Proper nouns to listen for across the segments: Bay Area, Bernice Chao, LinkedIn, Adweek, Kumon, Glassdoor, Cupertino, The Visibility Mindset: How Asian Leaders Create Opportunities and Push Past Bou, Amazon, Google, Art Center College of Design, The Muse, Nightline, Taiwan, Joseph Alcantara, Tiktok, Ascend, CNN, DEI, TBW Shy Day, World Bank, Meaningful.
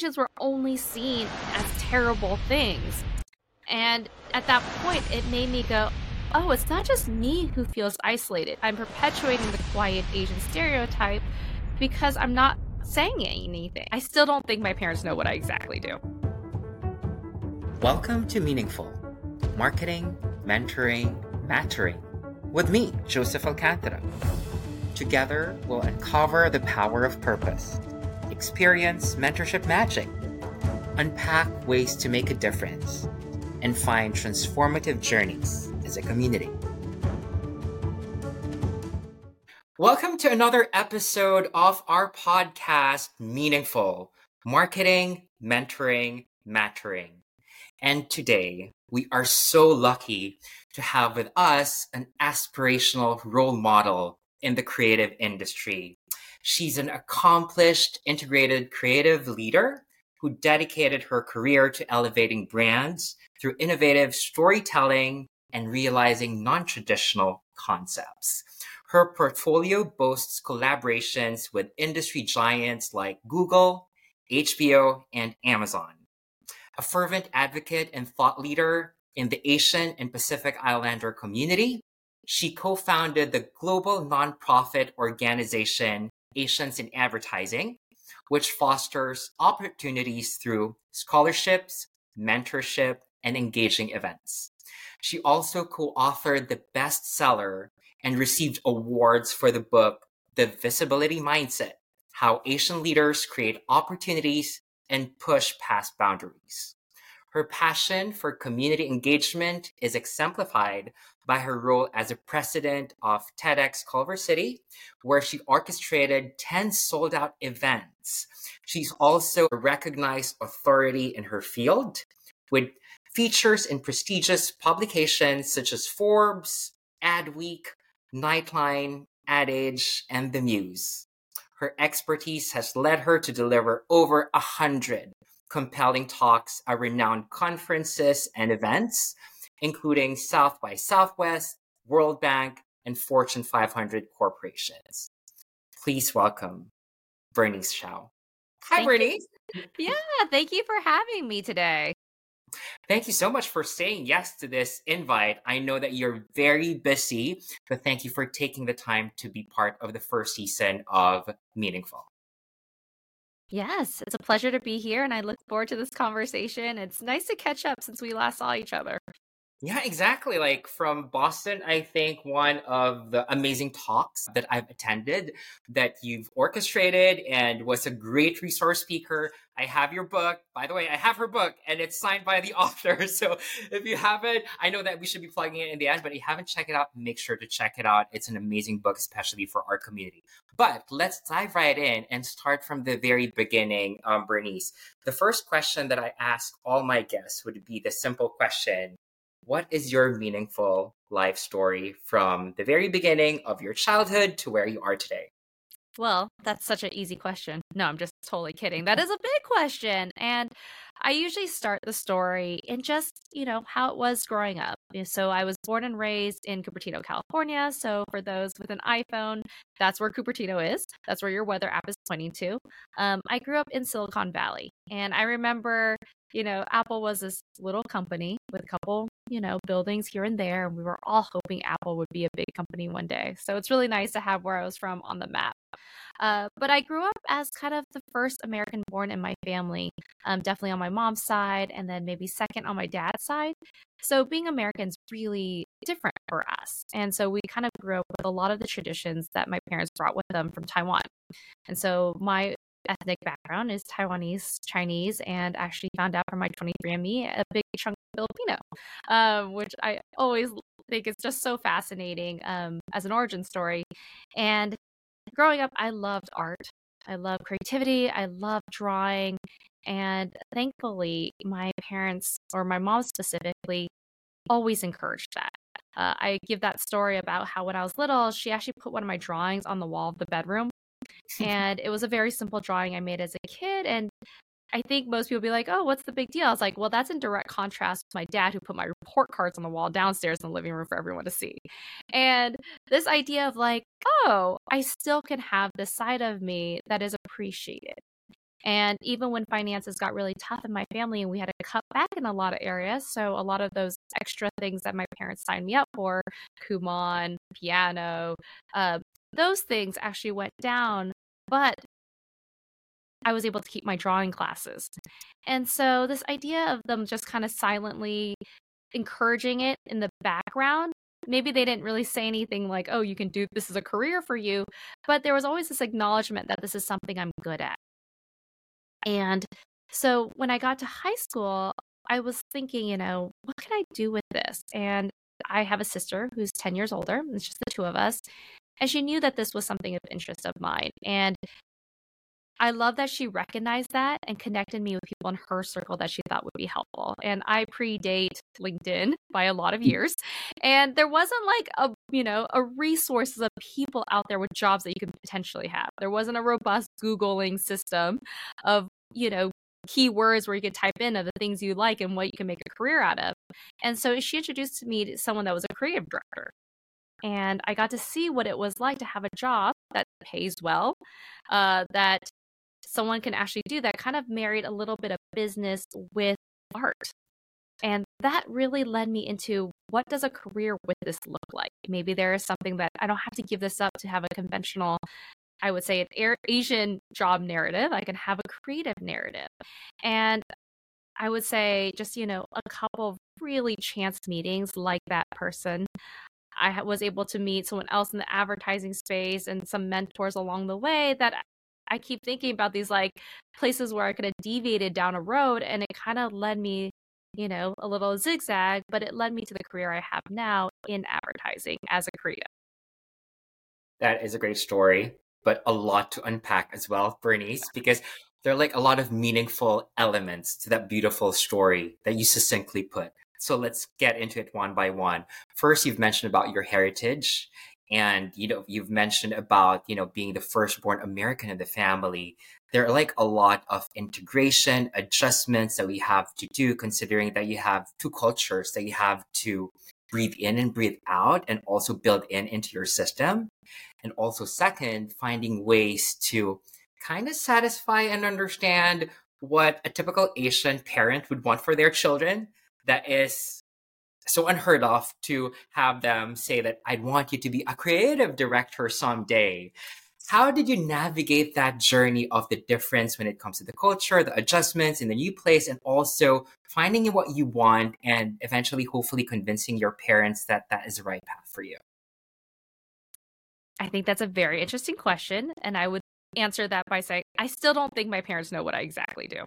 Asians were only seen as terrible things. And at that point, it made me go, oh, it's not just me who feels isolated. I'm perpetuating the quiet Asian stereotype because I'm not saying anything. I still don't think my parents know what I exactly do. Welcome to Meaningful, Marketing, Mentoring, Mattering, with me, Joseph Alcantara. Together, we'll uncover the power of purpose, experience mentorship magic, unpack ways to make a difference, and find transformative journeys as a community. Welcome to another episode of our podcast, Meaningful, Marketing, Mentoring, Mattering. And today, we are so lucky to have with us an aspirational role model in the creative industry. She's an accomplished, integrated creative leader who dedicated her career to elevating brands through innovative storytelling and realizing non-traditional concepts. Her portfolio boasts collaborations with industry giants like Google, HBO, and Amazon. A fervent advocate and thought leader in the Asian and Pacific Islander community, she co-founded the global nonprofit organization Asians in Advertising, which fosters opportunities through scholarships, mentorship, and engaging events. She also co-authored the bestseller and received awards for the book, The Visibility Mindset: How Asian Leaders Create Opportunities and Push Past Boundaries. Her passion for community engagement is exemplified by her role as a president of TEDx Culver City, where she orchestrated 10 sold-out events. She's also a recognized authority in her field, with features in prestigious publications such as Forbes, Adweek, Nightline, AdAge, and The Muse. Her expertise has led her to deliver over 100 compelling talks at renowned conferences and events, including South by Southwest, World Bank, and Fortune 500 corporations. Please welcome Bernice Chao. Hi, Bernice. Yeah, thank you for having me today. Thank you so much for saying yes to this invite. I know that you're very busy, but thank you for taking the time to be part of the first season of Meaningful. Yes, it's a pleasure to be here, and I look forward to this conversation. It's nice to catch up since we last saw each other. Yeah, exactly. Like from Boston, I think one of the amazing talks that I've attended that you've orchestrated and was a great resource speaker. I have your book. By the way, I have her book and it's signed by the author. So if you haven't, I know that we should be plugging it in the end, but if you haven't checked it out, make sure to check it out. It's an amazing book, especially for our community. But let's dive right in and start from the very beginning, Bernice. The first question that I ask all my guests would be the simple question. What is your meaningful life story from the very beginning of your childhood to where you are today? Well, that's such an easy question. No, I'm just totally kidding. That is a big question. And I usually start the story in just, how it was growing up. So I was born and raised in Cupertino, California. So for those with an iPhone, that's where Cupertino is. That's where your weather app is pointing to. I grew up in Silicon Valley. And I remember, Apple was this little company with a couple buildings here and there. And we were all hoping Apple would be a big company one day. So it's really nice to have where I was from on the map. But I grew up as kind of the first American born in my family, definitely on my mom's side, and then maybe second on my dad's side. So being American is really different for us. And so we kind of grew up with a lot of the traditions that my parents brought with them from Taiwan. And so my ethnic background is Taiwanese, Chinese, and actually found out from my 23andMe a big chunk of Filipino, which I always think is just so fascinating as an origin story. And growing up, I loved art. I loved creativity. I loved drawing. And thankfully, my parents, or my mom specifically, always encouraged that. I give that story about how when I was little, she actually put one of my drawings on the wall of the bedroom. And it was a very simple drawing I made as a kid. And I think most people be like, oh, what's the big deal? I was like, well, that's in direct contrast with my dad who put my report cards on the wall downstairs in the living room for everyone to see. And this idea of like, oh, I still can have this side of me that is appreciated. And even when finances got really tough in my family and we had to cut back in a lot of areas, so a lot of those extra things that my parents signed me up for, Kumon, piano, those things actually went down, but I was able to keep my drawing classes. And so this idea of them just kind of silently encouraging it in the background, maybe they didn't really say anything like, oh, you can do this as a career for you, but there was always this acknowledgement that this is something I'm good at. And so when I got to high school, I was thinking, you know, what can I do with this? And I have a sister who's 10 years older. It's just the two of us. And she knew that this was something of interest of mine. And I love that she recognized that and connected me with people in her circle that she thought would be helpful. And I predate LinkedIn by a lot of years. And there wasn't like a resources of people out there with jobs that you could potentially have. There wasn't a robust Googling system of, keywords where you could type in of the things you like and what you can make a career out of. And so she introduced me to someone that was a creative director. And I got to see what it was like to have a job that pays well, that someone can actually do that, kind of married a little bit of business with art. And that really led me into, what does a career with this look like? Maybe there is something that I don't have to give this up to have a conventional, I would say an Asian job narrative. I can have a creative narrative. And I would say just, a couple of really chance meetings like that person. I was able to meet someone else in the advertising space and some mentors along the way that I keep thinking about these like places where I could have deviated down a road, and it kind of led me, a little zigzag, but it led me to the career I have now in advertising as a creative. That is a great story, but a lot to unpack as well, Bernice, because there are like a lot of meaningful elements to that beautiful story that you succinctly put. So let's get into it one by one. First, you've mentioned about your heritage. And, you've mentioned about, being the firstborn American in the family. There are like a lot of integration adjustments that we have to do, considering that you have two cultures that you have to breathe in and breathe out and also build into your system. And also second, finding ways to kind of satisfy and understand what a typical Asian parent would want for their children. That is so unheard of, to have them say that I'd want you to be a creative director someday. How did you navigate that journey of the difference when it comes to the culture, the adjustments in the new place, and also finding what you want and eventually hopefully convincing your parents that that is the right path for you? I think that's a very interesting question. And I would answer that by saying, I still don't think my parents know what I exactly do.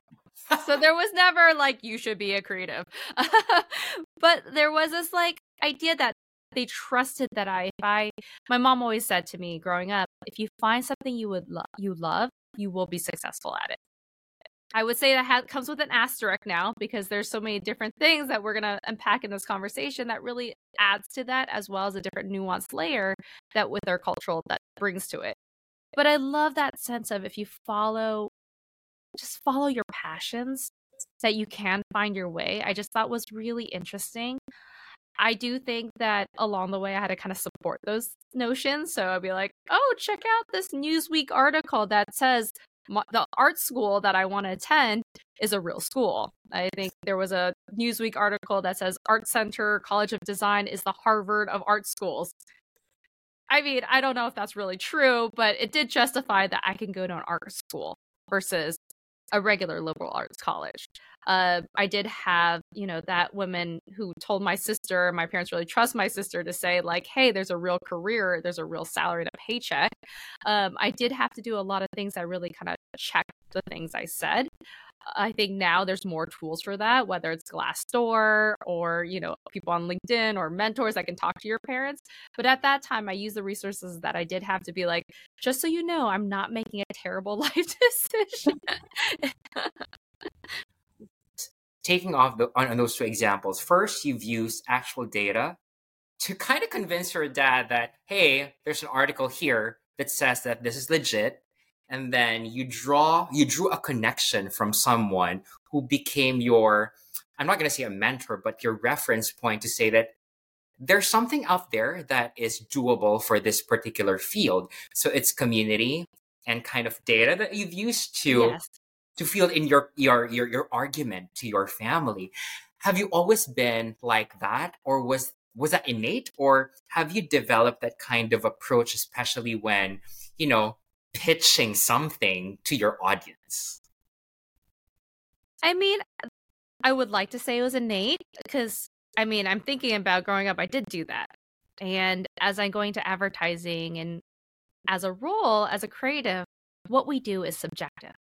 So there was never like, you should be a creative. But there was this like idea that they trusted that my mom always said to me growing up, if you find something you love, you will be successful at it. I would say that comes with an asterisk now, because there's so many different things that we're going to unpack in this conversation that really adds to that, as well as a different nuanced layer that with our cultural that brings to it. But I love that sense of, if you follow your passions, that you can find your way. I just thought was really interesting. I do think that along the way, I had to kind of support those notions. So I'd be like, oh, check out this Newsweek article that says the art school that I want to attend is a real school. I think there was a Newsweek article that says Art Center College of Design is the Harvard of art schools. I mean, I don't know if that's really true, but it did justify that I can go to an art school versus a regular liberal arts college. I did have, that woman who told my sister, my parents really trust my sister to say like, hey, there's a real career, there's a real salary and a paycheck. I did have to do a lot of things that really kind of checked the things I said. I think now there's more tools for that, whether it's Glassdoor or, people on LinkedIn or mentors that can talk to your parents. But at that time, I used the resources that I did have to be like, just so you know, I'm not making a terrible life decision. Taking off on those two examples, first, you've used actual data to kind of convince your dad that, hey, there's an article here that says that this is legit. And then you drew a connection from someone who became your, I'm not going to say a mentor, but your reference point to say that there's something out there that is doable for this particular field. So it's community and kind of data that you've used to to fill in your argument to your family. Have you always been like that, or was that innate, or have you developed that kind of approach, especially when, you know, pitching something to your audience? I mean, I would like to say it was innate because, I mean, I'm thinking about growing up, I did do that. And as I'm going to advertising and as a role, as a creative, what we do is subjective.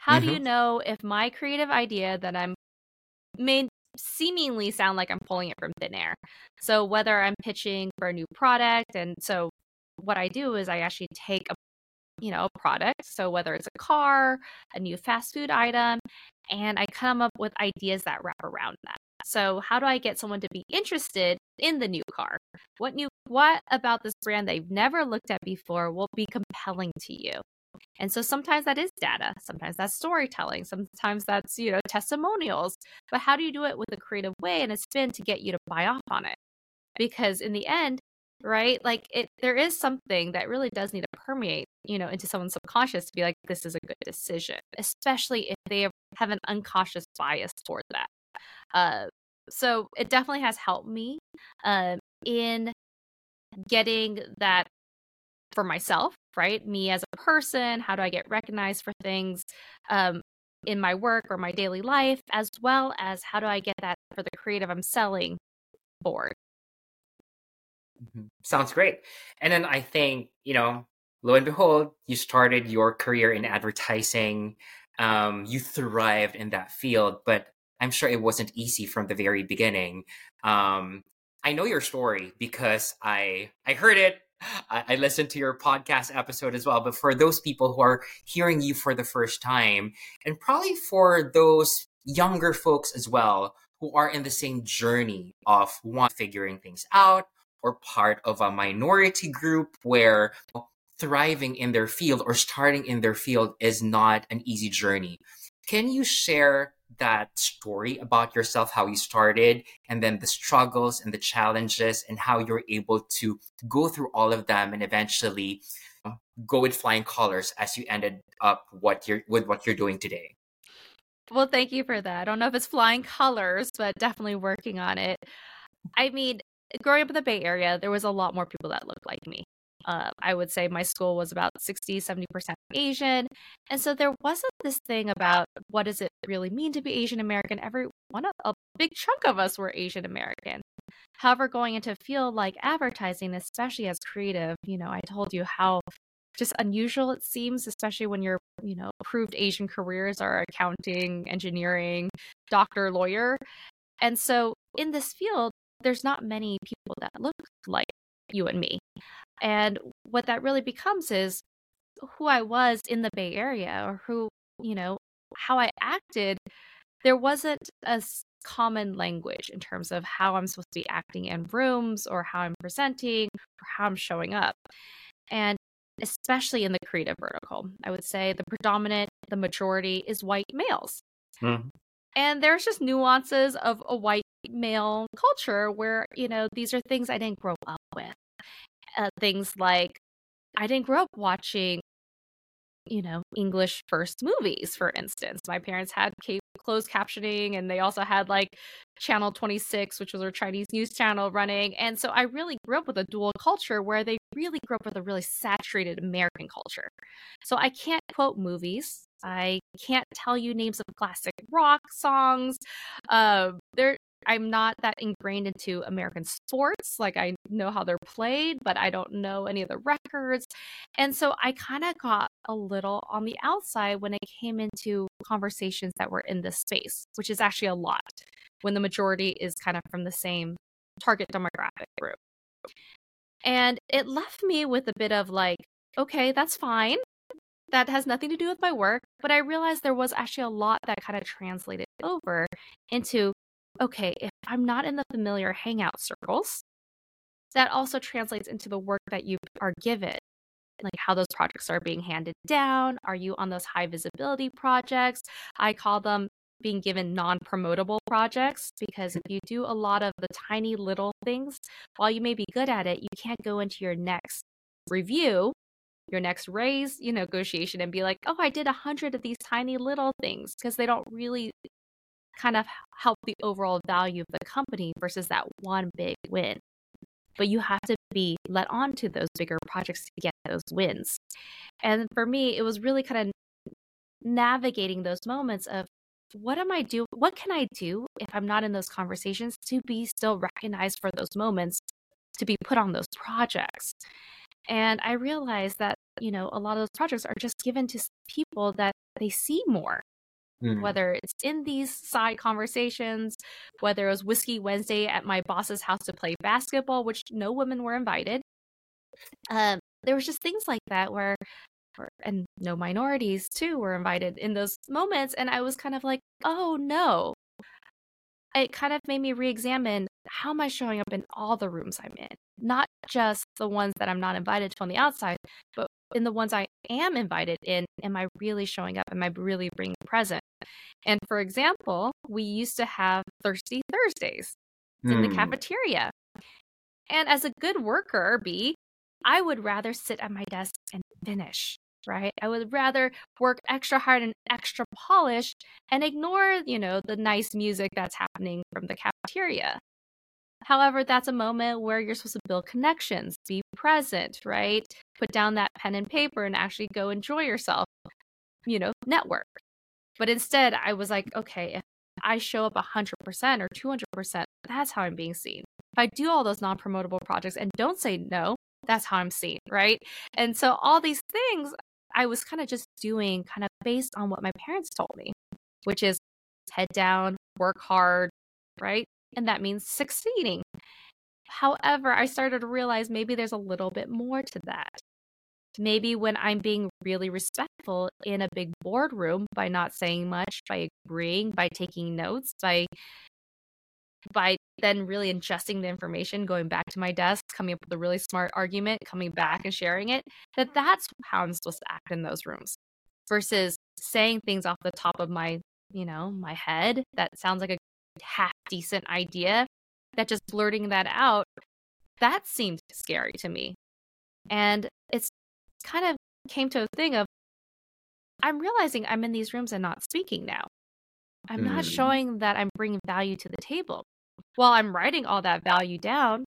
How do you know if my creative idea that I'm made seemingly sound like I'm pulling it from thin air? So whether I'm pitching for a new product, and so what I do is I actually take a product. So whether it's a car, a new fast food item, and I come up with ideas that wrap around that. So how do I get someone to be interested in the new car? What about this brand they've never looked at before will be compelling to you? And so sometimes that is data. Sometimes that's storytelling. Sometimes that's, testimonials. But how do you do it with a creative way and a spin to get you to buy off on it? Because in the end, right, like there is something that really does need to permeate, into someone's subconscious to be like, this is a good decision, especially if they have an unconscious bias toward that. So it definitely has helped me in getting that for myself, right? Me as a person, how do I get recognized for things in my work or my daily life, as well as how do I get that for the creative I'm selling forward. Mm-hmm. Sounds great. And then I think, lo and behold, you started your career in advertising. You thrived in that field, but I'm sure it wasn't easy from the very beginning. I know your story because I heard it. I listened to your podcast episode as well. But for those people who are hearing you for the first time, and probably for those younger folks as well who are in the same journey of one figuring things out or part of a minority group where thriving in their field or starting in their field is not an easy journey. Can you share that story about yourself, how you started, and then the struggles and the challenges and how you're able to go through all of them and eventually go with flying colors as you ended up with what you're doing today? Well, thank you for that. I don't know if it's flying colors, but definitely working on it. I mean, growing up in the Bay Area, there was a lot more people that looked like me. I would say my school was about 60, 70% Asian. And so there wasn't this thing about what does it really mean to be Asian American? A big chunk of us were Asian American. However, going into a field like advertising, especially as creative, I told you how just unusual it seems, especially when your, approved Asian careers are accounting, engineering, doctor, lawyer. And so in this field, there's not many people that look like you and me. And what that really becomes is who I was in the Bay Area or who, how I acted. There wasn't a common language in terms of how I'm supposed to be acting in rooms or how I'm presenting or how I'm showing up. And especially in the creative vertical, I would say the majority is white males. Mm-hmm. And there's just nuances of a white male culture where, these are things I didn't grow up with. Things like I didn't grow up watching, English first movies, for instance. My parents had closed captioning, and they also had like Channel 26, which was our Chinese news channel running. And so I really grew up with a dual culture where they really grew up with a really saturated American culture. So I can't quote movies. I can't tell you names of classic rock songs. I'm not that ingrained into American sports. Like I know how they're played, but I don't know any of the records. And so I kind of got a little on the outside when it came into conversations that were in this space, which is actually a lot when the majority is kind of from the same target demographic group. And it left me with a bit of like, okay, that's fine. That has nothing to do with my work. But I realized there was actually a lot that kind of translated over into, okay, if I'm not in the familiar hangout circles, that also translates into the work that you are given, like how those projects are being handed down. Are you on those high visibility projects? I call them being given non-promotable projects, because if you do a lot of the tiny little things, while you may be good at it, you can't go into your next review your next raise, you know, negotiation and be like, oh, I did 100 of these tiny little things, because they don't really kind of help the overall value of the company versus that one big win. But you have to be led on to those bigger projects to get those wins. And for me, it was really kind of navigating those moments of, what am I doing? What can I do if I'm not in those conversations to be still recognized for those moments, to be put on those projects? And I realized that, you know, a lot of those projects are just given to people that they see more, whether it's in these side conversations, whether it was Whiskey Wednesday at my boss's house to play basketball, which no women were invited. There was just things like that where, and no minorities too were invited in those moments. And I was kind of like, oh no. It kind of made me re-examine, how am I showing up in all the rooms I'm in? Not just the ones that I'm not invited to on the outside, but in the ones I am invited in, am I really showing up? Am I really being present? And for example, we used to have Thirsty Thursdays in the cafeteria. And as a good worker, B, I would rather sit at my desk and finish, right? I would rather work extra hard and extra polished and ignore, you know, the nice music that's happening from the cafeteria. However, that's a moment where you're supposed to build connections, be present, right? Put down that pen and paper and actually go enjoy yourself, you know, network. But instead, I was like, okay, if I show up 100% or 200%, that's how I'm being seen. If I do all those non-promotable projects and don't say no, that's how I'm seen, right? And so all these things I was kind of just doing kind of based on what my parents told me, which is head down, work hard, right? And that means succeeding. However, I started to realize maybe there's a little bit more to that. Maybe when I'm being really respectful in a big boardroom by not saying much, by agreeing, by taking notes, by then really ingesting the information, going back to my desk, coming up with a really smart argument, coming back and sharing it, that's how I'm supposed to act in those rooms versus saying things off the top of my, you know, my head that sounds like a half decent idea, that just blurting that out, that seemed scary to me. And it's kind of came to a thing of, I'm realizing I'm in these rooms and not speaking now. I'm not showing that I'm bringing value to the table. While I'm writing all that value down,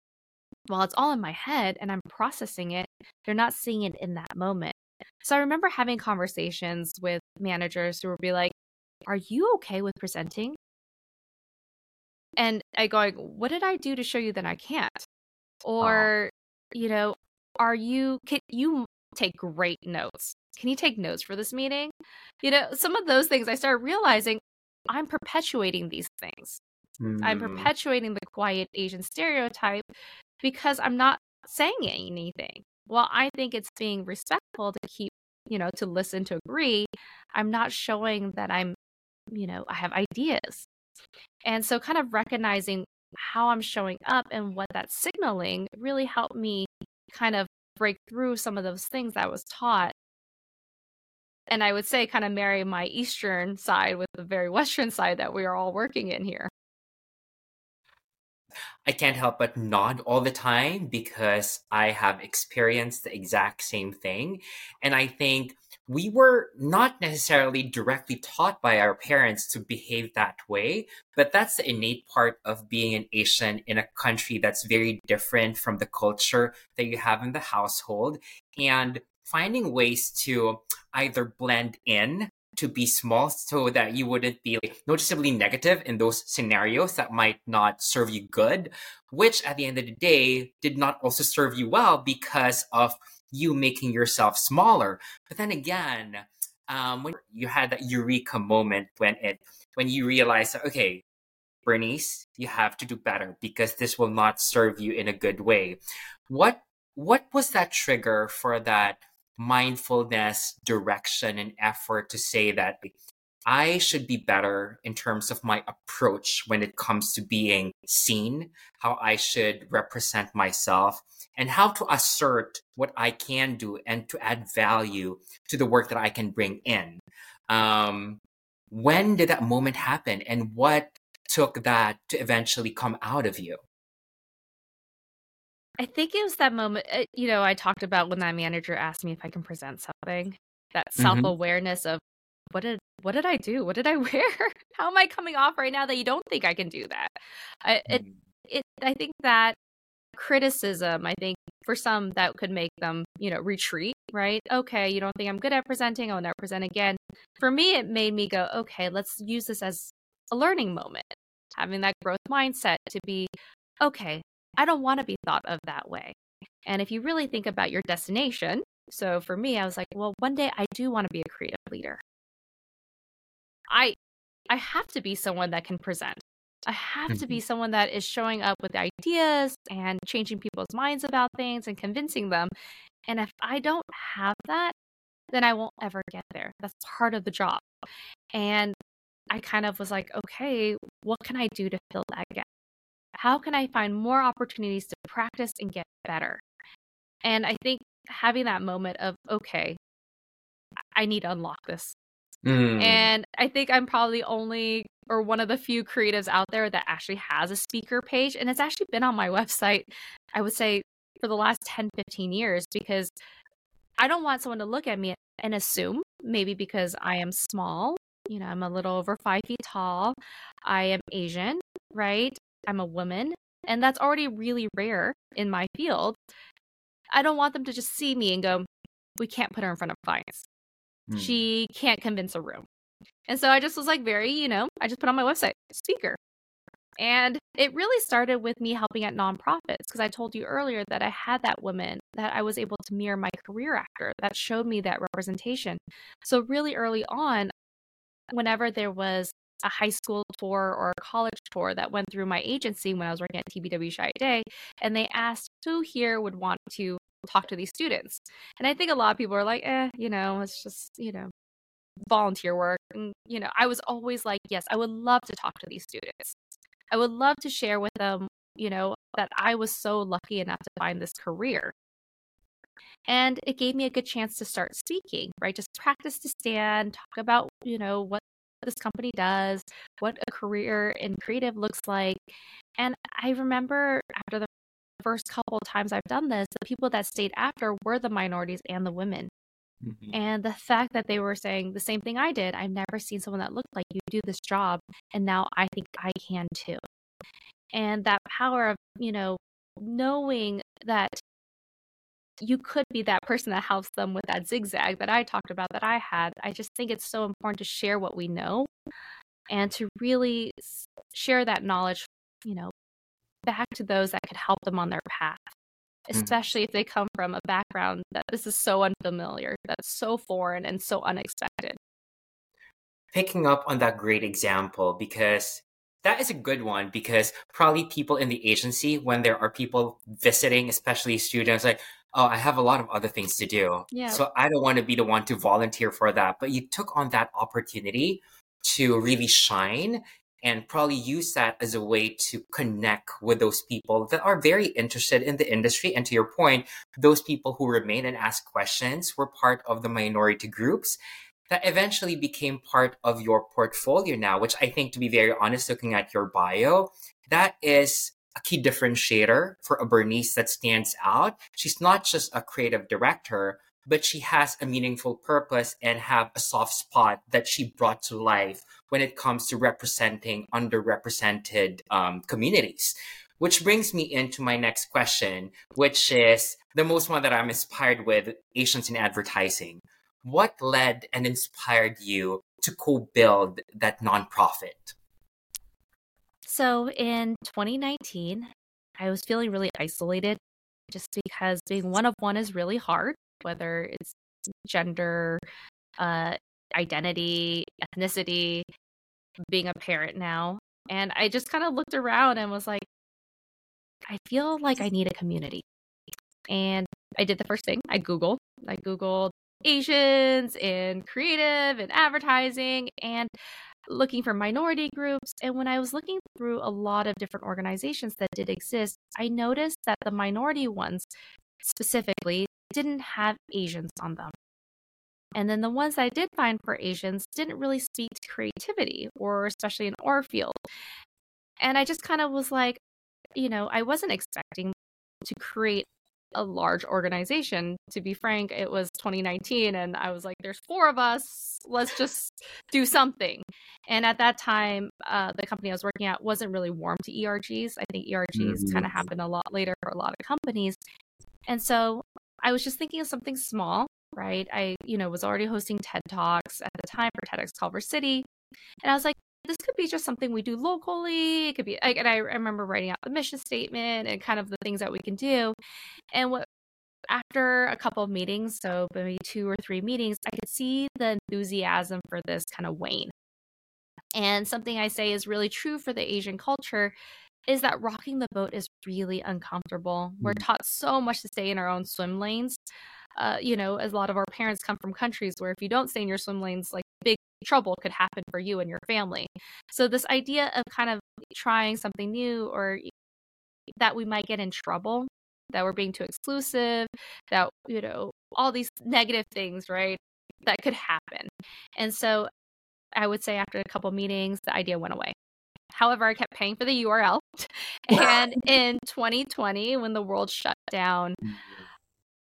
while it's all in my head and I'm processing it, they're not seeing it in that moment. So I remember having conversations with managers who would be like, are you okay with presenting? And I going, what did I do to show you that I can't? Or, you know, can you take great notes? Can you take notes for this meeting? You know, some of those things I started realizing I'm perpetuating these things. I'm perpetuating the quiet Asian stereotype because I'm not saying anything. Well, I think it's being respectful to keep, you know, to listen, to agree. I'm not showing that I'm, you know, I have ideas. And so kind of recognizing how I'm showing up and what that's signaling really helped me kind of break through some of those things that I was taught. And I would say kind of marry my Eastern side with the very Western side that we are all working in here. I can't help but nod all the time because I have experienced the exact same thing. And I think we were not necessarily directly taught by our parents to behave that way, but that's the innate part of being an Asian in a country that's very different from the culture that you have in the household, and finding ways to either blend in to be small so that you wouldn't be noticeably negative in those scenarios that might not serve you good, which at the end of the day did not also serve you well because of you making yourself smaller. But then again, when you had that eureka moment when you realized, okay, Bernice, you have to do better because this will not serve you in a good way. What was that trigger for that mindfulness, direction, and effort to say that I should be better in terms of my approach when it comes to being seen, how I should represent myself, and how to assert what I can do and to add value to the work that I can bring in? When did that moment happen, and what took that to eventually come out of you? I think it was that moment, you know, I talked about when that manager asked me if I can present something, that self-awareness of what did I do? What did I wear? How am I coming off right now that you don't think I can do that? I think that criticism, I think for some that could make them, you know, retreat, right? Okay, you don't think I'm good at presenting, I'll never present again. For me, it made me go, okay, let's use this as a learning moment, having that growth mindset to be, okay, I don't want to be thought of that way. And if you really think about your destination, so for me, I was like, well, one day I do want to be a creative leader. I have to be someone that can present. I have to be someone that is showing up with ideas and changing people's minds about things and convincing them. And if I don't have that, then I won't ever get there. That's part of the job. And I kind of was like, okay, what can I do to fill that gap? How can I find more opportunities to practice and get better? And I think having that moment of, okay, I need to unlock this. And I think I'm probably only or one of the few creatives out there that actually has a speaker page. And it's actually been on my website, I would say, for the last 10, 15 years, because I don't want someone to look at me and assume, maybe because I am small, you know, I'm a little over 5 feet tall, I am Asian, right? I'm a woman, and that's already really rare in my field. I don't want them to just see me and go, we can't put her in front of clients. She can't convince a room. And so I just was like very, you know, I just put on my website, speaker. And it really started with me helping at nonprofits, because I told you earlier that I had that woman that I was able to mirror my career after that showed me that representation. So really early on, whenever there was a high school tour or a college tour that went through my agency when I was working at TBW Shy Day, and they asked who here would want to talk to these students. And I think a lot of people are like, you know, it's just, you know, volunteer work. And, you know, I was always like, yes, I would love to talk to these students. I would love to share with them, you know, that I was so lucky enough to find this career. And it gave me a good chance to start speaking, right? Just practice to stand, talk about, you know, what this company does, what a career in creative looks like. And I remember after the first couple of times I've done this, the people that stayed after were the minorities and the women. And the fact that they were saying the same thing I did, I've never seen someone that looked like you do this job, and now I think I can too. And that power of, you know, knowing that you could be that person that helps them with that zigzag that I talked about that I had. I just think it's so important to share what we know and to really share that knowledge, you know, back to those that could help them on their path, especially if they come from a background that this is so unfamiliar, that's so foreign and so unexpected. Picking up on that great example, because that is a good one, because probably people in the agency, when there are people visiting, especially students, like, oh, I have a lot of other things to do. Yeah. So I don't want to be the one to volunteer for that. But you took on that opportunity to really shine and probably use that as a way to connect with those people that are very interested in the industry. And to your point, those people who remain and ask questions were part of the minority groups that eventually became part of your portfolio now, which I think, to be very honest, looking at your bio, that is a key differentiator for a Bernice that stands out. She's not just a creative director, but she has a meaningful purpose and have a soft spot that she brought to life when it comes to representing underrepresented communities. Which brings me into my next question, which is the most one that I'm inspired with, Asians in Advertising. What led and inspired you to co-build that nonprofit? So in 2019, I was feeling really isolated just because being one of one is really hard, whether it's gender, identity, ethnicity, being a parent now. And I just kind of looked around and was like, I feel like I need a community. And I did the first thing. I Googled Asians in creative and advertising and looking for minority groups. And when I was looking through a lot of different organizations that did exist, I noticed that the minority ones specifically didn't have Asians on them. And then the ones that I did find for Asians didn't really speak to creativity, or especially in our field. And I just kind of was like, you know, I wasn't expecting to create a large organization. To be frank, it was 2019 and I was like, there's four of us, let's just do something. And at that time, the company I was working at wasn't really warm to ERGs. I think ERGs kind of happened a lot later for a lot of companies. And so I was just thinking of something small, right? I, was already hosting TED Talks at the time for TEDx Culver City. And I was like, this could be just something we do locally. It could be, and I remember writing out the mission statement and kind of the things that we can do. And what, after a couple of meetings, so maybe 2 or 3 meetings, I could see the enthusiasm for this kind of wane. And something I say is really true for the Asian culture is that rocking the boat is really uncomfortable. We're taught so much to stay in our own swim lanes. As a lot of our parents come from countries where if you don't stay in your swim lanes, like big trouble could happen for you and your family. So this idea of kind of trying something new, or that we might get in trouble, that we're being too exclusive, that, all these negative things, right, that could happen. And so I would say after a couple meetings, the idea went away. However, I kept paying for the URL. And in 2020, when the world shut down,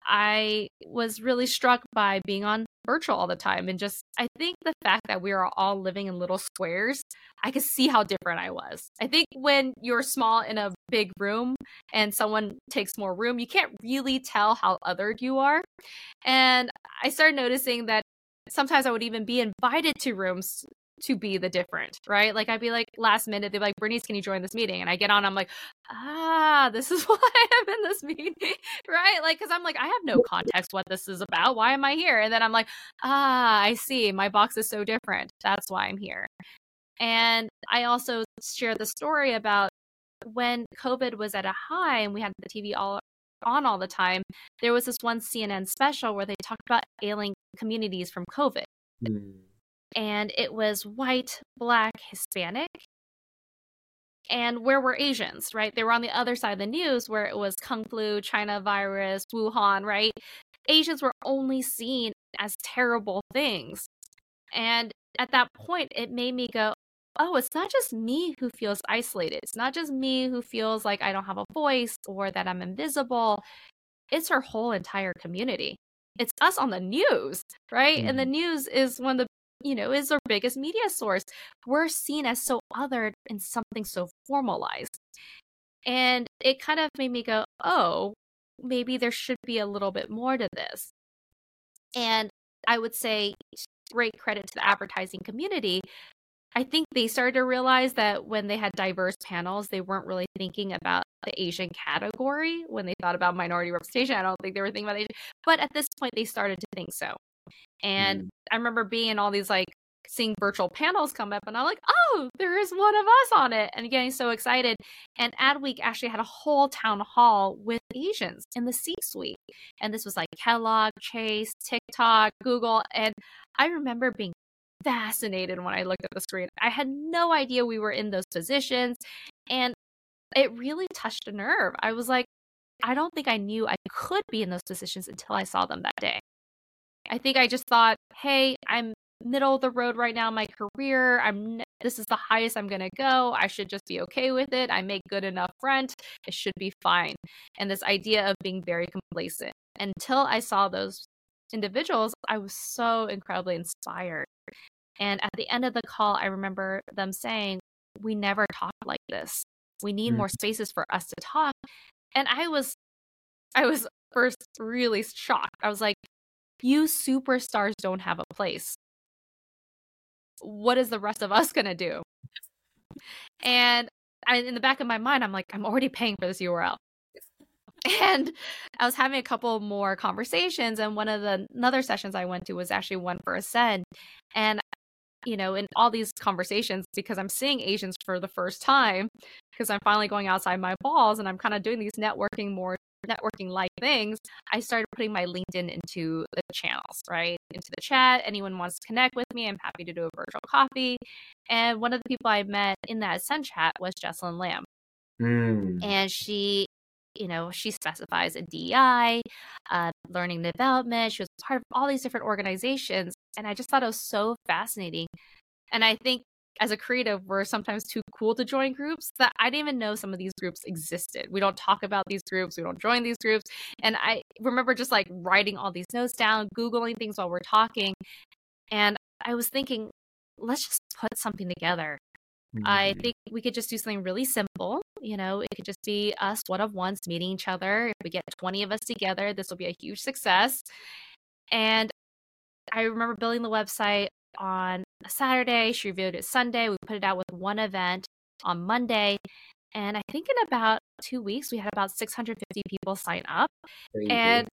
I was really struck by being on virtual all the time. And just, I think the fact that we are all living in little squares, I could see how different I was. I think when you're small in a big room and someone takes more room, you can't really tell how othered you are. And I started noticing that sometimes I would even be invited to rooms to be the different, right? Like I'd be like last minute, they'd be like, Bernice, can you join this meeting? And I get on, I'm like, this is why I'm in this meeting, right? Like, cause I'm like, I have no context what this is about. Why am I here? And then I'm like, I see, my box is so different. That's why I'm here. And I also shared the story about when COVID was at a high and we had the TV all on all the time, there was this one CNN special where they talked about ailing communities from COVID. And it was white, black, Hispanic, and where were Asians, right? They were on the other side of the news where it was Kung Flu, China virus, Wuhan, right? Asians were only seen as terrible things. And at that point, it made me go, oh, it's not just me who feels isolated. It's not just me who feels like I don't have a voice or that I'm invisible. It's our whole entire community. It's us on the news, right? And the news is one of the is our biggest media source. We're seen as so othered in something so formalized. And it kind of made me go, oh, maybe there should be a little bit more to this. And I would say great credit to the advertising community. I think they started to realize that when they had diverse panels, they weren't really thinking about the Asian category. When they thought about minority representation, I don't think they were thinking about Asian. But at this point, they started to think so. And I remember being in all these, like, seeing virtual panels come up, and I'm like, oh, there is one of us on it, and getting so excited. And Adweek actually had a whole town hall with Asians in the C-suite. And this was like Catalog, Chase, TikTok, Google. And I remember being fascinated when I looked at the screen. I had no idea we were in those positions. And it really touched a nerve. I was like, I don't think I knew I could be in those positions until I saw them that day. I think I just thought, hey, I'm middle of the road right now in my career. This is the highest I'm going to go. I should just be okay with it. I make good enough rent. It should be fine. And this idea of being very complacent. Until I saw those individuals, I was so incredibly inspired. And at the end of the call, I remember them saying, we never talked like this. We need more spaces for us to talk. And I was first really shocked. I was like, you superstars don't have a place. What is the rest of us going to do? And in the back of my mind, I'm like, I'm already paying for this URL. And I was having a couple more conversations. And one of the other sessions I went to was actually one for Ascend. And, in all these conversations, because I'm seeing Asians for the first time, because I'm finally going outside my walls and I'm kind of doing these networking like things, I started putting my LinkedIn into the channels, right? Into the chat. Anyone wants to connect with me, I'm happy to do a virtual coffee. And one of the people I met in that Ascend chat was Jessalyn Lamb. And she, she specifies in DEI, learning development. She was part of all these different organizations. And I just thought it was so fascinating. And I think as a creative, we're sometimes too cool to join groups that I didn't even know some of these groups existed. We don't talk about these groups. We don't join these groups. And I remember just like writing all these notes down, Googling things while we're talking. And I was thinking, let's just put something together. I think we could just do something really simple. You know, it could just be us one-on-ones meeting each other. If we get 20 of us together, this will be a huge success. And I remember building the website on a Saturday. She reviewed it Sunday. We put it out with one event on Monday. And I think in about 2 weeks, we had about 650 people sign up. Crazy. And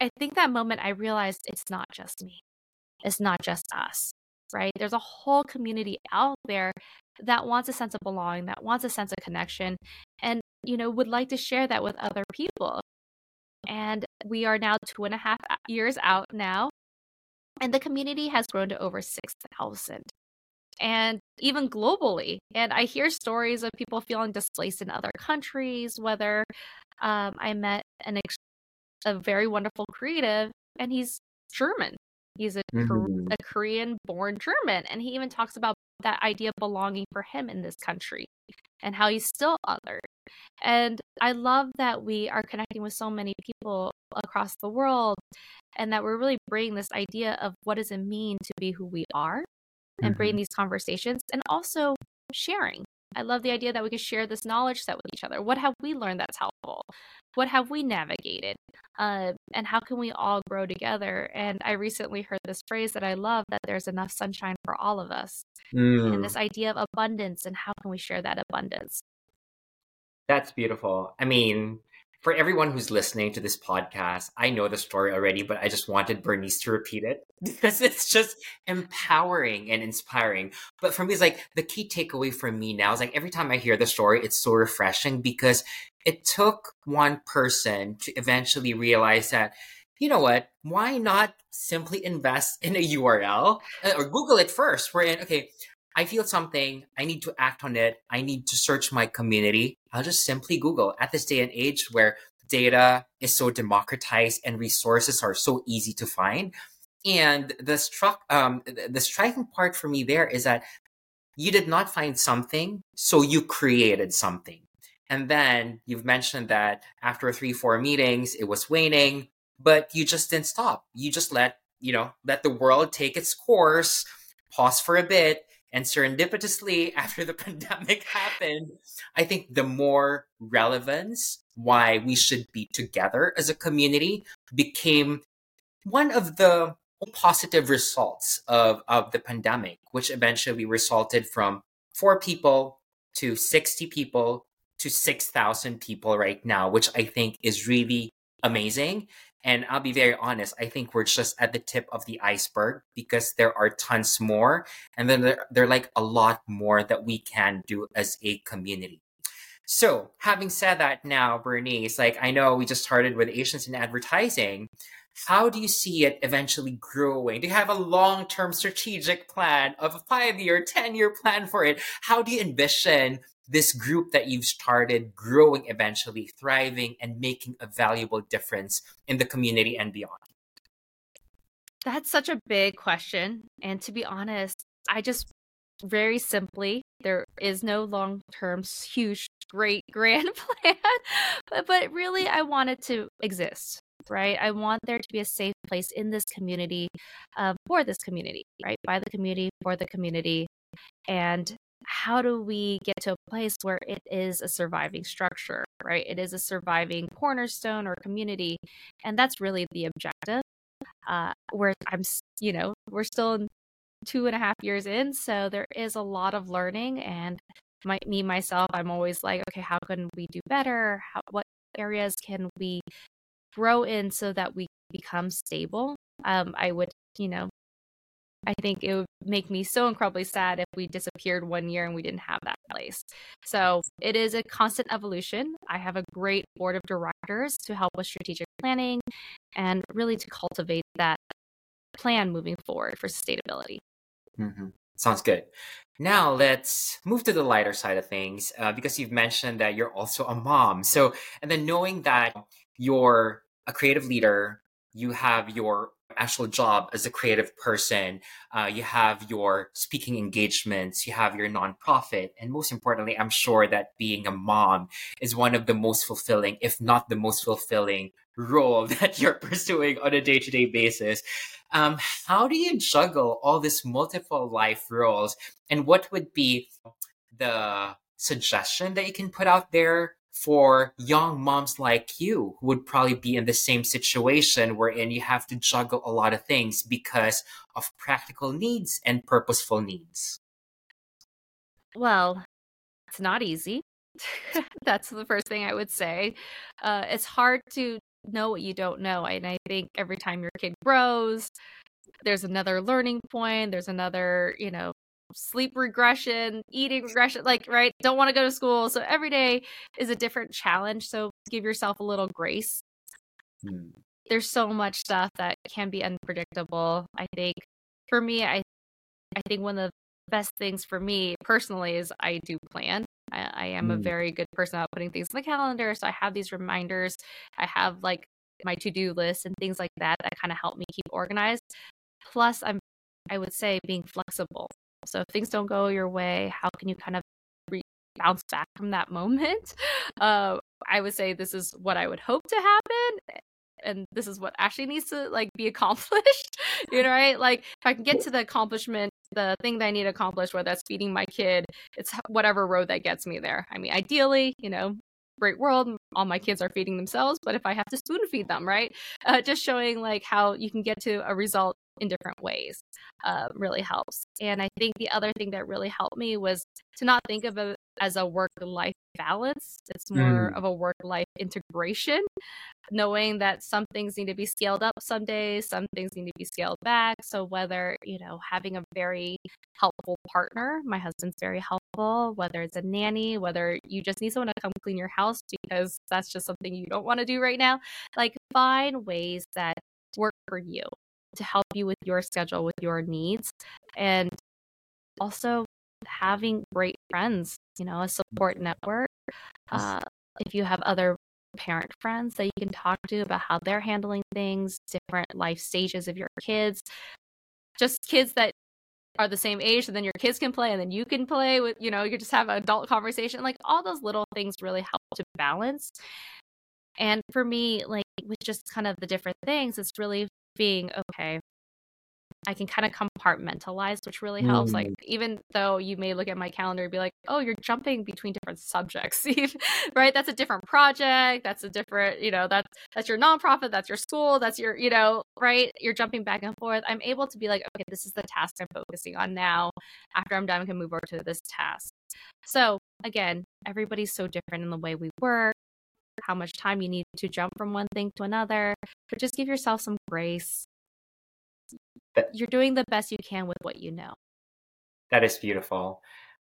I think that moment I realized it's not just me. It's not just us, right? There's a whole community out there that wants a sense of belonging, that wants a sense of connection, and, you know, would like to share that with other people. And we are now 2.5 years out now, and the community has grown to over 6,000, and even globally. And I hear stories of people feeling displaced in other countries, whether I met a very wonderful creative, and he's German. He's a Korean-born German, and he even talks about that idea of belonging for him in this country and how he's still othered. And I love that we are connecting with so many people across the world, and that we're really bringing this idea of what does it mean to be who we are, and bringing these conversations, and also sharing. I love the idea that we can share this knowledge set with each other. What have we learned that's helpful? What have we navigated? And how can we all grow together? And I recently heard this phrase that I love, that there's enough sunshine for all of us. And this idea of abundance, and how can we share that abundance? That's beautiful. I mean, for everyone who's listening to this podcast, I know the story already, but I just wanted Bernice to repeat it because it's just empowering and inspiring. But for me, it's like the key takeaway for me now is like every time I hear the story, it's so refreshing because it took one person to eventually realize that, you know what, why not simply invest in a URL or Google it first? We're in, okay, I feel something. I need to act on it. I need to search my community. I'll just simply Google. At this day and age where data is so democratized and resources are so easy to find. And the striking part for me there is that you did not find something, so you created something. And then you've mentioned that after 3-4 meetings, it was waning, but you just didn't stop. You just let the world take its course, pause for a bit. And serendipitously, after the pandemic happened, I think the more relevance why we should be together as a community became one of the positive results of the pandemic, which eventually resulted from 4 people to 60 people to 6,000 people right now, which I think is really amazing. And I'll be very honest, I think we're just at the tip of the iceberg because there are tons more. And then there are like a lot more that we can do as a community. So having said that now, Bernice, like I know we just started with Asians in Advertising. How do you see it eventually growing? Do you have a long-term strategic plan of a 5-year, 10-year plan for it? How do you envision this group that you've started growing, eventually thriving and making a valuable difference in the community and beyond? That's such a big question. And to be honest, I just very simply, there is no long-term, huge, great, grand plan, but really I want it to exist, right? I want there to be a safe place in this community, for this community, right? By the community, for the community. And how do we get to a place where it is a surviving structure, right? It is a surviving cornerstone or community. And that's really the objective. Where we're still 2.5 years in. So there is a lot of learning, and myself, I'm always like, okay, how can we do better? What areas can we grow in so that we become stable? I think it would make me so incredibly sad if we disappeared one year and we didn't have that place. So it is a constant evolution. I have a great board of directors to help with strategic planning and really to cultivate that plan moving forward for sustainability. Mm-hmm. Sounds good. Now let's move to the lighter side of things because you've mentioned that you're also a mom. So, and then knowing that you're a creative leader, you have your actual job as a creative person, you have your speaking engagements, you have your nonprofit, and most importantly, I'm sure that being a mom is one of the most fulfilling, if not the most fulfilling role that you're pursuing on a day-to-day basis. How do you juggle all these multiple life roles? And what would be the suggestion that you can put out there for young moms like you who would probably be in the same situation wherein you have to juggle a lot of things because of practical needs and purposeful needs? Well, it's not easy. That's the first thing I would say. It's hard to know what you don't know. And I think every time your kid grows, there's another learning point. There's another, sleep regression, eating regression, right? Don't want to go to school. So every day is a different challenge. So give yourself a little grace. Mm. There's so much stuff that can be unpredictable. I think for me, I think one of the best things for me personally is I do plan. I am a very good person about putting things in the calendar. So I have these reminders. I have my to-do list and things like that that kind of help me keep organized. Plus, I would say being flexible. So if things don't go your way, how can you kind of bounce back from that moment? I would say this is what I would hope to happen. And this is what actually needs to be accomplished, right? If I can get to the accomplishment, the thing that I need to accomplish, whether that's feeding my kid, it's whatever road that gets me there. I mean, ideally, great world, all my kids are feeding themselves, but if I have to spoon feed them, right? Just showing how you can get to a result in different ways really helps. And I think the other thing that really helped me was to not think of it as a work-life balance. It's more of a work-life integration, knowing that some things need to be scaled up some days, some things need to be scaled back. So whether, having a very helpful partner, my husband's very helpful, whether it's a nanny, whether you just need someone to come clean your house because that's just something you don't want to do right now, find ways that work for you to help you with your schedule, with your needs, and also having great friends, a support network. If you have other parent friends that you can talk to about how they're handling things, different life stages of your kids, just kids that are the same age, so then your kids can play and then you can play with, you just have an adult conversation. All those little things really help to balance. And for me, with just kind of the different things, it's really being okay. I can kind of compartmentalize, which really helps. Even though you may look at my calendar and be like, oh, you're jumping between different subjects, right? That's a different project. That's a different, that's your nonprofit. That's your school. That's your, right? You're jumping back and forth. I'm able to be like, okay, this is the task I'm focusing on now. After I'm done, I can move over to this task. So again, everybody's so different in the way we work, how much time you need to jump from one thing to another, but just give yourself some grace. You're doing the best you can with what you know. That is beautiful.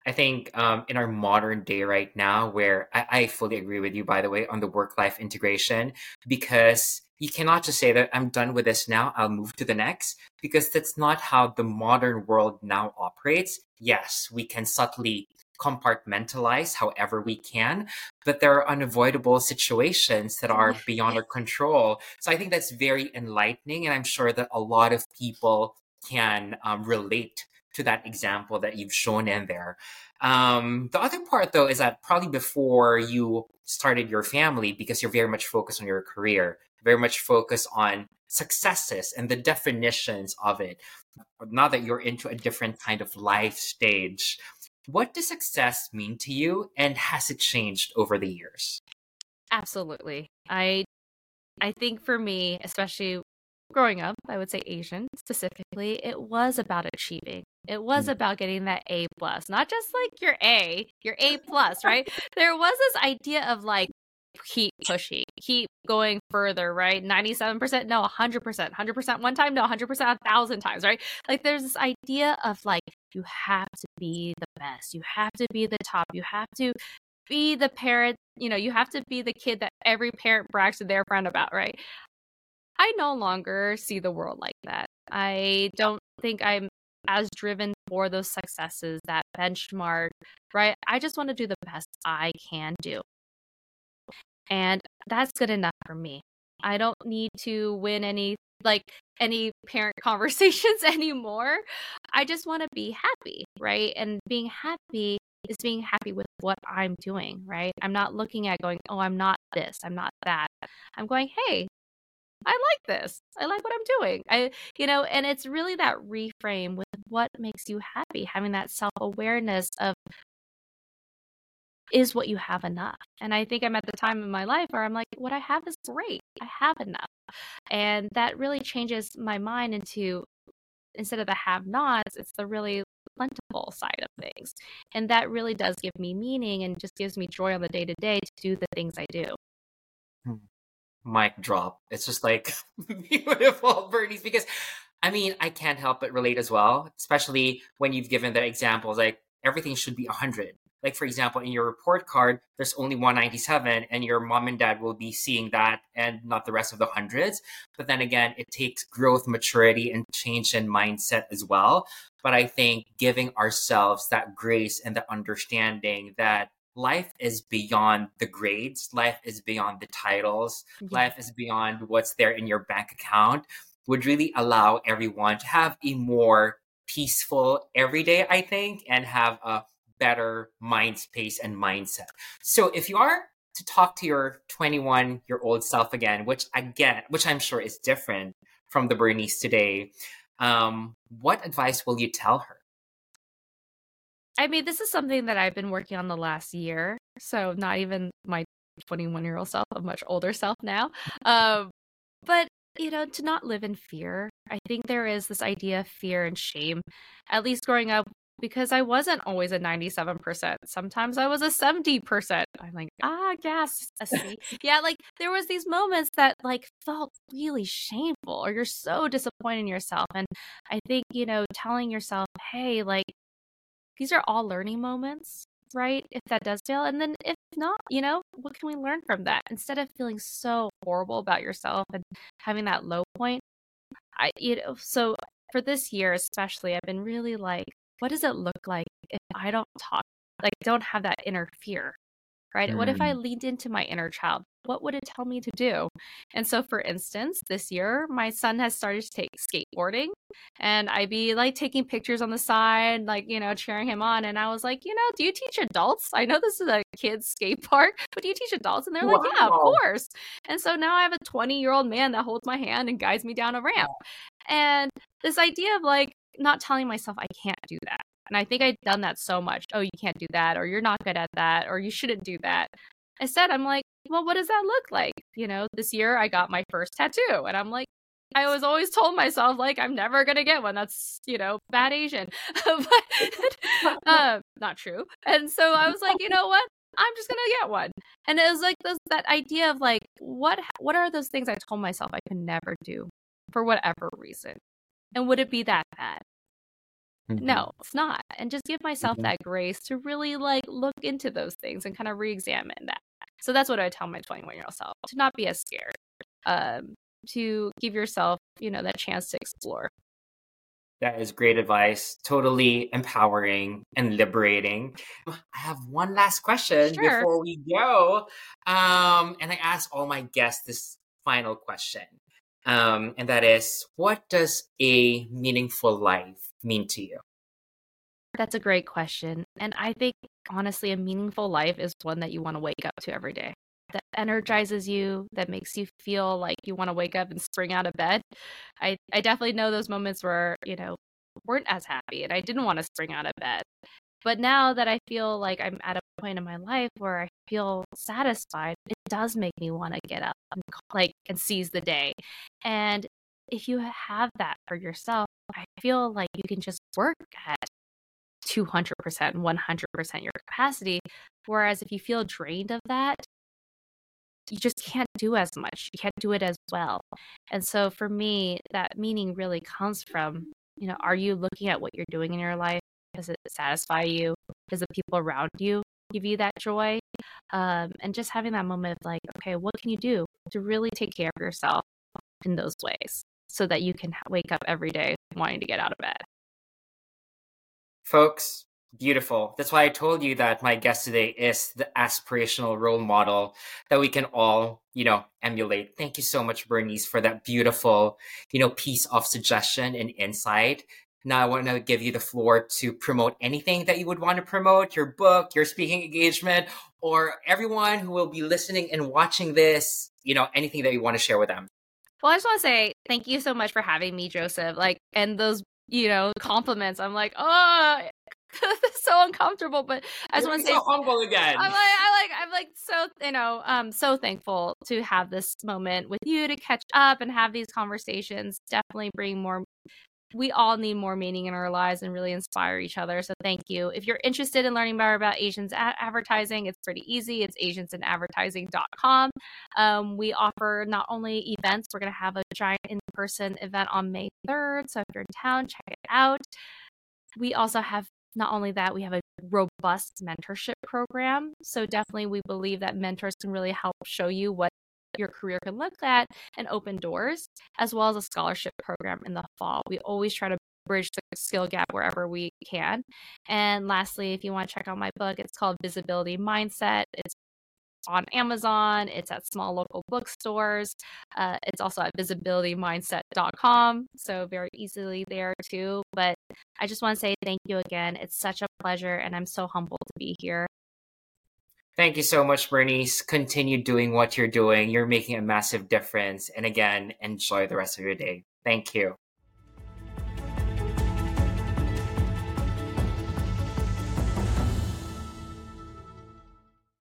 I think in our modern day right now, where I fully agree with you, by the way, on the work-life integration, because you cannot just say that I'm done with this now, I'll move to the next, because that's not how the modern world now operates. Yes, we can subtly compartmentalize however we can, but there are unavoidable situations that are beyond our control. So I think that's very enlightening. And I'm sure that a lot of people can relate to that example that you've shown in there. The other part, though, is that probably before you started your family, because you're very much focused on your career, very much focused on successes and the definitions of it. Now that you're into a different kind of life stage, what does success mean to you, and has it changed over the years? Absolutely. I think for me, especially growing up, I would say Asian specifically, it was about achieving. It was about getting that A+, not just your A+, right? There was this idea of keep pushing, keep going further, right? 97%, no, 100%, 100% one time, no, 100%, 1,000 times, right? There's this idea of you have to be the best. You have to be the top. You have to be the parent. You have to be the kid that every parent brags to their friend about, right? I no longer see the world like that. I don't think I'm as driven for those successes, that benchmark, right? I just want to do the best I can do. And that's good enough for me. I don't need to win any any parent conversations anymore. I just want to be happy, right? And being happy is being happy with what I'm doing, right? I'm not looking at going, oh, I'm not this, I'm not that. I'm going, hey, I like this. I like what I'm doing. And it's really that reframe with what makes you happy, having that self-awareness of, is what you have enough? And I think I'm at the time in my life where I'm like, what I have is great. I have enough. And that really changes my mind into, instead of the have-nots, it's the really plentiful side of things. And that really does give me meaning and just gives me joy on the day-to-day to do the things I do. Mic drop. It's just like beautiful, Bernice, because I mean, I can't help but relate as well, especially when you've given the examples, like everything should be 100. Like, for example, in your report card, there's only 197, and your mom and dad will be seeing that and not the rest of the hundreds. But then again, it takes growth, maturity, and change in mindset as well. But I think giving ourselves that grace and the understanding that life is beyond the grades, life is beyond the titles, life is beyond what's there in your bank account would really allow everyone to have a more peaceful everyday, I think, and have a better mind space and mindset. So if you are to talk to your 21-year-old self again, which I'm sure is different from the Bernice today, what advice will you tell her? I mean, this is something that I've been working on the last year. So not even my 21-year-old self, a much older self now. But to not live in fear. I think there is this idea of fear and shame, at least growing up, because I wasn't always a 97%. Sometimes I was a 70%. I'm like, yes, a C. Yeah, like there was these moments that like felt really shameful, or you're so disappointed in yourself. And I think, telling yourself, hey, like these are all learning moments, right? If that does fail. And then if not, what can we learn from that? Instead of feeling so horrible about yourself and having that low point. So for this year, especially, I've been really like, what does it look like if I don't talk, like don't have that inner fear, right? What if I leaned into my inner child? What would it tell me to do? And so, for instance, this year, my son has started to take skateboarding, and I'd be like taking pictures on the side, like, cheering him on. And I was like, do you teach adults? I know this is a kid's skate park, but do you teach adults? And they're like, yeah, of course. And so now I have a 20-year-old man that holds my hand and guides me down a ramp. And this idea of like, not telling myself I can't do that. And I think I've done that so much. Oh, you can't do that, or you're not good at that, or you shouldn't do that. Instead, I'm like, well, what does that look like? This year I got my first tattoo, and I'm like, I was always told myself like I'm never gonna get one. That's bad Asian, but not true. And so I was like, you know what? I'm just gonna get one. And it was like that idea of like, what are those things I told myself I could never do, for whatever reason. And would it be that bad? Mm-hmm. No, it's not. And just give myself that grace to really like look into those things and kind of re-examine that. So that's what I tell my 21-year-old self, to not be as scared, to give yourself, that chance to explore. That is great advice. Totally empowering and liberating. I have one last question before we go. And I ask all my guests this final question. And that is, what does a meaningful life mean to you? That's a great question. And I think, honestly, a meaningful life is one that you want to wake up to every day, that energizes you, that makes you feel like you want to wake up and spring out of bed. I definitely know those moments where, weren't as happy and I didn't want to spring out of bed. But now that I feel like I'm at a point in my life where I feel satisfied, it does make me want to get up and seize the day. And if you have that for yourself, I feel like you can just work at 200%, 100% your capacity. Whereas if you feel drained of that, you just can't do as much. You can't do it as well. And so for me, that meaning really comes from, are you looking at what you're doing in your life? Does it satisfy you? Does the people around you give you that joy? And just having that moment of like, okay, what can you do to really take care of yourself in those ways so that you can wake up every day wanting to get out of bed? Folks, Beautiful. That's why I told you that my guest today is the aspirational role model that we can all, emulate. Thank you so much, Bernice, for that beautiful, piece of suggestion and insight. Now I want to give you the floor to promote anything that you would want to promote, your book, your speaking engagement, or everyone who will be listening and watching this, anything that you want to share with them. Well, I just want to say thank you so much for having me, Joseph. And those, compliments. I'm like, oh, this is so uncomfortable, but I just want to say, so humble again. I'm like, so, so thankful to have this moment with you to catch up and have these conversations. Definitely bring more. We all need more meaning in our lives and really inspire each other. So thank you. If you're interested in learning more about Asians advertising, it's pretty easy. It's asiansinadvertising.com. We offer not only events, we're going to have a giant in-person event on May 3rd. So if you're in town, check it out. We also have not only that, we have a robust mentorship program. So definitely we believe that mentors can really help show you what your career can look at and open doors, as well as a scholarship program in the fall. We always try to bridge the skill gap wherever we can. And lastly, if you want to check out my book, it's called Visibility Mindset. It's on Amazon. It's at small local bookstores. It's also at visibilitymindset.com. So very easily there too. But I just want to say thank you again. It's such a pleasure. And I'm so humbled to be here. Thank you so much, Bernice. Continue doing what you're doing. You're making a massive difference. And again, enjoy the rest of your day. Thank you.